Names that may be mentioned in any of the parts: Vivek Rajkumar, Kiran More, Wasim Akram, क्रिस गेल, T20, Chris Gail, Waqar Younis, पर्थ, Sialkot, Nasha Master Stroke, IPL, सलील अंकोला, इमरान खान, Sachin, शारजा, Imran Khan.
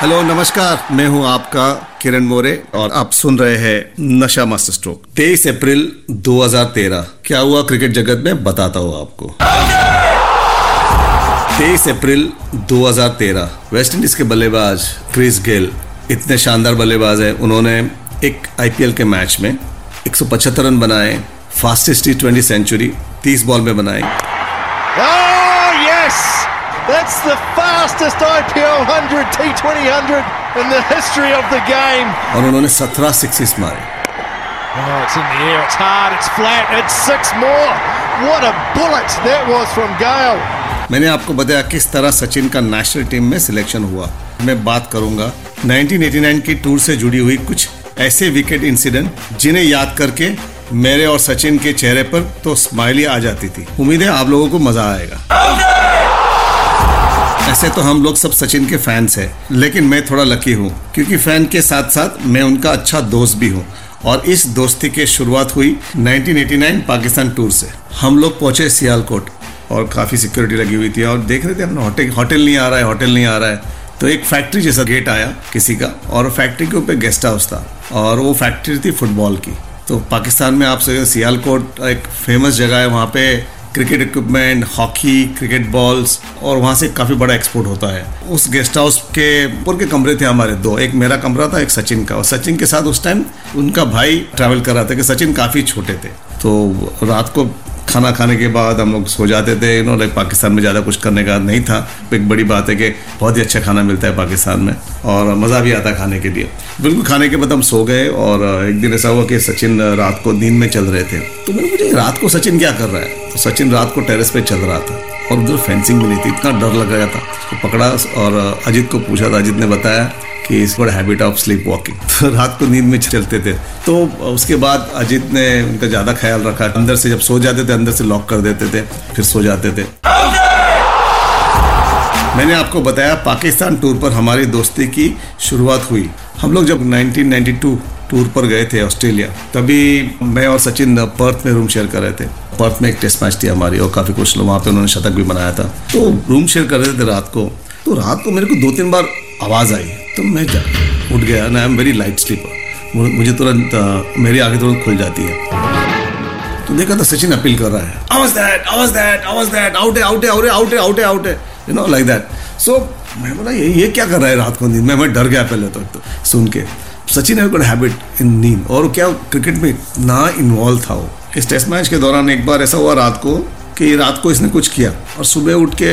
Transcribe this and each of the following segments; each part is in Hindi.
हेलो नमस्कार, मैं हूं आपका किरण मोरे और आप सुन रहे हैं नशा मास्टर स्ट्रोक। 23 अप्रैल 2013 क्या हुआ क्रिकेट जगत में, बताता हूं आपको। 23 अप्रैल 2013 वेस्ट इंडीज के बल्लेबाज क्रिस गेल इतने शानदार बल्लेबाज हैं, उन्होंने एक आईपीएल के मैच में 175 रन बनाए, फास्टेस्ट T20 सेंचुरी 30 बॉल में बनाए। That's the fastest IPL 100 T20 100 in the history of the game. और उन्होंने 17 सिक्सेस मारे। Oh, it's in the air. It's hard. It's flat. It's six more. What a bullet that was from Gail. मैंने आपको बताया किस तरह सचिन का नेशनल टीम में सिलेक्शन हुआ। मैं बात करूंगा 1989 की टूर से जुड़ी हुई कुछ ऐसे विकेट इंसिडेंट जिन्हें याद करके मेरे और सचिन के चेहरे पर तो स्माइली आ जाती थी। उम्मीद है आप लोगों को मजा आएगा। ऐसे तो हम लोग सब सचिन के फैंस हैं, लेकिन मैं थोड़ा लकी हूँ क्योंकि फैन के साथ साथ मैं उनका अच्छा दोस्त भी हूँ। और इस दोस्ती की शुरुआत हुई 1989 पाकिस्तान टूर से। हम लोग पहुँचे सियालकोट और काफ़ी सिक्योरिटी लगी हुई थी और देख रहे थे हमने होटल नहीं आ रहा है। तो एक फैक्ट्री जैसा गेट आया किसी का और फैक्ट्री के ऊपर गेस्ट हाउस था और वो फैक्ट्री थी फुटबॉल की। तो पाकिस्तान में आप सोचो सियालकोट एक फेमस जगह है, वहाँ पे cricket equipment, hockey, cricket balls और वहाँ से काफ़ी बड़ा एक्सपोर्ट होता है। उस गेस्ट हाउस के ऊपर के कमरे थे हमारे दो, एक मेरा कमरा था, एक सचिन का। और सचिन के साथ उस टाइम उनका भाई ट्रैवल कर रहा था कि सचिन काफ़ी छोटे थे। तो रात को खाना खाने के बाद हम लोग सो जाते थे। लाइक पाकिस्तान में ज़्यादा कुछ करने का नहीं था। एक बड़ी बात है कि बहुत ही अच्छा खाना मिलता है पाकिस्तान में और मज़ा भी आता है खाने के लिए। बिल्कुल खाने के बाद हम सो गए और एक दिन ऐसा हुआ कि सचिन रात को नींद में चल रहे थे। तो मैंने पूछा रात को सचिन क्या कर रहा है। तो सचिन रात को टेरेस पे चल रहा था और उधर फेंसिंग भी नहीं थी, इतना डर लग रहा था। उसको पकड़ा और अजीत को पूछा था, अजीत ने बताया कि इस पर हैबिट ऑफ स्लीप वॉकिंग। तो रात को नींद में चलते थे। तो उसके बाद अजीत ने उनका ज़्यादा ख्याल रखा, अंदर से जब सो जाते थे अंदर से लॉक कर देते थे, फिर सो जाते थे। मैंने आपको बताया पाकिस्तान टूर पर हमारी दोस्ती की शुरुआत हुई। हम लोग जब 1992 टूर पर गए थे ऑस्ट्रेलिया, तभी मैं और सचिन पर्थ में रूम शेयर कर रहे थे। पर्थ में एक टेस्ट मैच थी हमारी और काफ़ी कुछ लोग वहाँ पर, उन्होंने शतक भी बनाया था। तो रूम शेयर कर रहे थे रात को। तो रात को मेरे को 2-3 बार आवाज़ आई तो मैं उठ गया ना। I am very light sleeper, मुझे तुरंत मेरी आँखें तुरंत खुल जाती है। तो देखा तो सचिन अपील कर रहा है, आई वाज दैट आउट है लाइक दैट। सो मैं बोला ये क्या कर रहा है रात को नींद में। मैं डर गया पहले तो सुन के। Sachin have got habit in नींद और क्या क्रिकेट में इतना इन्वॉल्व था वो। इस टेस्ट मैच के दौरान एक बार ऐसा हुआ रात को इसने कुछ किया और सुबह उठ के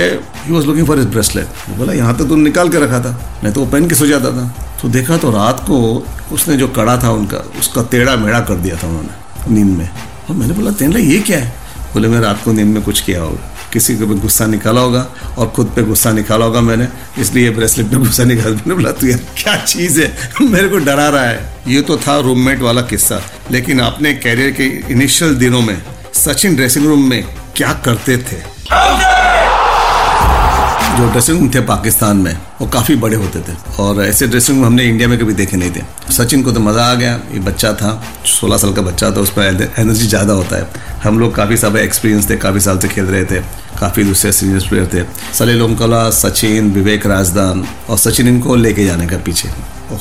ही was looking for his bracelet. बोला यहाँ तो तुम निकाल के रखा था, मैं तो वो पहन के सो जाता था। तो देखा तो रात को उसने जो कड़ा था उनका, उसका टेढ़ा मेढ़ा कर दिया था उन्होंने नींद में। और मैंने बोला तेन ये क्या है। बोले मैं रात को नींद में कुछ किया होगा, किसी को भी गुस्सा निकाला होगा और खुद पे गुस्सा निकाला होगा मैंने, इसलिए ब्रेसलेट पे गुस्सा निकाल। मैंने बोला तू यार क्या चीज़ है, मेरे को डरा रहा है। ये तो था रूममेट वाला किस्सा, लेकिन अपने कैरियर के इनिशियल दिनों में सचिन ड्रेसिंग रूम में क्या करते थे। जो ड्रेसिंग रूम थे पाकिस्तान में वो काफ़ी बड़े होते थे और ऐसे ड्रेसिंग रूम हमने इंडिया में कभी देखे नहीं थे। सचिन को तो मज़ा आ गया, ये बच्चा था 16 साल का बच्चा था, उस पर एनर्जी ज़्यादा होता है। हम लोग काफ़ी सारे एक्सपीरियंस थे, काफ़ी साल से खेल रहे थे, काफ़ी दूसरे सीनियर प्लेयर थे, सलील अंकोला, सचिन, विवेक राजदान और सचिन। इनको लेके जाने का पीछे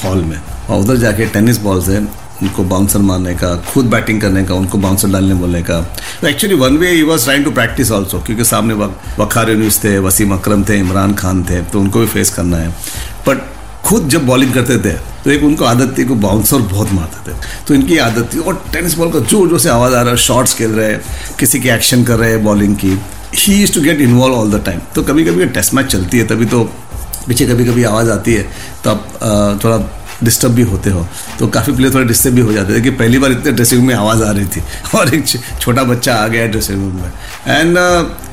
हॉल में और उधर जाके टेनिस बॉल से उनको बाउंसर मारने का, खुद बैटिंग करने का, उनको बाउंसर डालने बोलने का। तो actually one way he was trying to practice also, क्योंकि सामने वकार यूनिस थे, वसीम अकरम थे, इमरान खान थे, तो उनको भी फेस करना है। बट खुद जब बॉलिंग करते थे तो एक उनको आदत थी को बाउंसर बहुत मारते थे, तो इनकी आदत थी और टेनिस बॉल का जोर जोर से आवाज़ आ रहा है, शॉट्स खेल रहे हैं, किसी की एक्शन कर रहे हैं बॉलिंग की, he used to get involve all the time. तो कभी कभी टेस्ट मैच चलती है तभी तो पीछे कभी कभी आवाज़ आती है, तो आप थोड़ा डिस्टर्ब भी होते हो, तो काफ़ी प्लेयर थोड़ा डिस्टर्ब भी हो जाते थे कि पहली बार इतने ड्रेसिंग रूम में आवाज़ आ रही थी और एक छोटा बच्चा आ गया ड्रेसिंग रूम में। And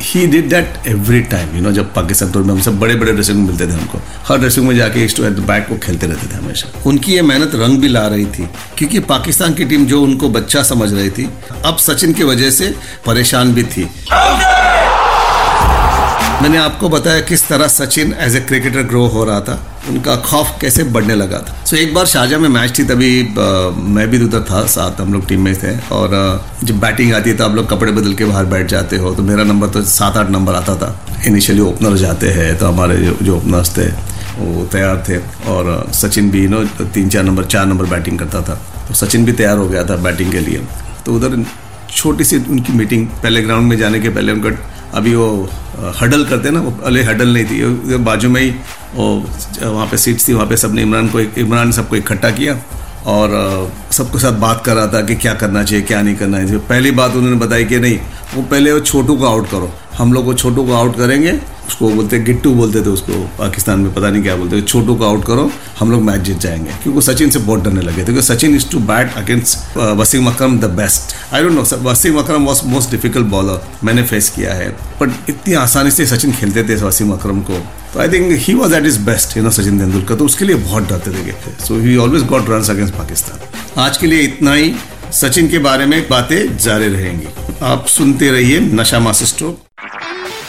he did that every time, you know, जब पाकिस्तान टूर में हम सब बड़े बड़े ड्रेसिंग रूम मिलते थे, हमको हर ड्रेसिंग रूम में जाके एक्स टू एट बैट को खेलते रहते थे हमेशा। उनकी ये मेहनत रंग भी ला रही थी क्योंकि पाकिस्तान की टीम जो उनको बच्चा समझ रही थी अब सचिन की वजह से परेशान भी थी। मैंने आपको बताया किस तरह Sachin as a cricketer grow हो रहा था, उनका खौफ कैसे बढ़ने लगा था। सो एक बार शारजा में मैच थी, तभी मैं भी उधर था, साथ हम लोग टीम में थे, और जब बैटिंग आती है तो आप लोग कपड़े बदल के बाहर बैठ जाते हो, तो मेरा नंबर तो 7-8 नंबर आता था। इनिशियली ओपनर जाते हैं तो हमारे जो ओपनर्स थे वो तैयार थे, और सचिन भी नो 3-4 नंबर बैटिंग करता था, तो सचिन भी तैयार हो गया था बैटिंग के लिए। तो उधर छोटी सी उनकी मीटिंग, पहले ग्राउंड में जाने के पहले उनका अभी वो हडल करते ना, वो अले हडल नहीं थी, बाजू में ही वहाँ पे सीट्स थी, वहाँ पे सबने इमरान सबको इकट्ठा किया और सबके साथ बात कर रहा था कि क्या करना चाहिए क्या नहीं करना चाहिए। पहली बात उन्होंने बताई कि नहीं, वो पहले वो छोटू को आउट करो, हम लोग वो छोटू को आउट करेंगे, उसको बोलते गिट्टू बोलते थे उसको पाकिस्तान में, पता नहीं क्या बोलते थे, छोटू को आउट करो हम लोग मैच जीत जाएंगे, क्योंकि सचिन से बहुत डरने लगे थे क्योंकि Sachin is to bat against Wasim Akram the best. I don't know, Wasim Akram was most difficult bowler मैंने फेस किया है, बट इतनी आसानी से सचिन खेलते थे वसीम अकरम को, तो I think he was at is best, you know, Sachin Tendulkar, तो उसके लिए बहुत डरते थे। So he always got runs against Pakistan. आज के लिए इतना ही, सचिन के बारे में बातें जारी रहेंगी। आप सुनते रहिए नशा मास्टर स्ट्रोक।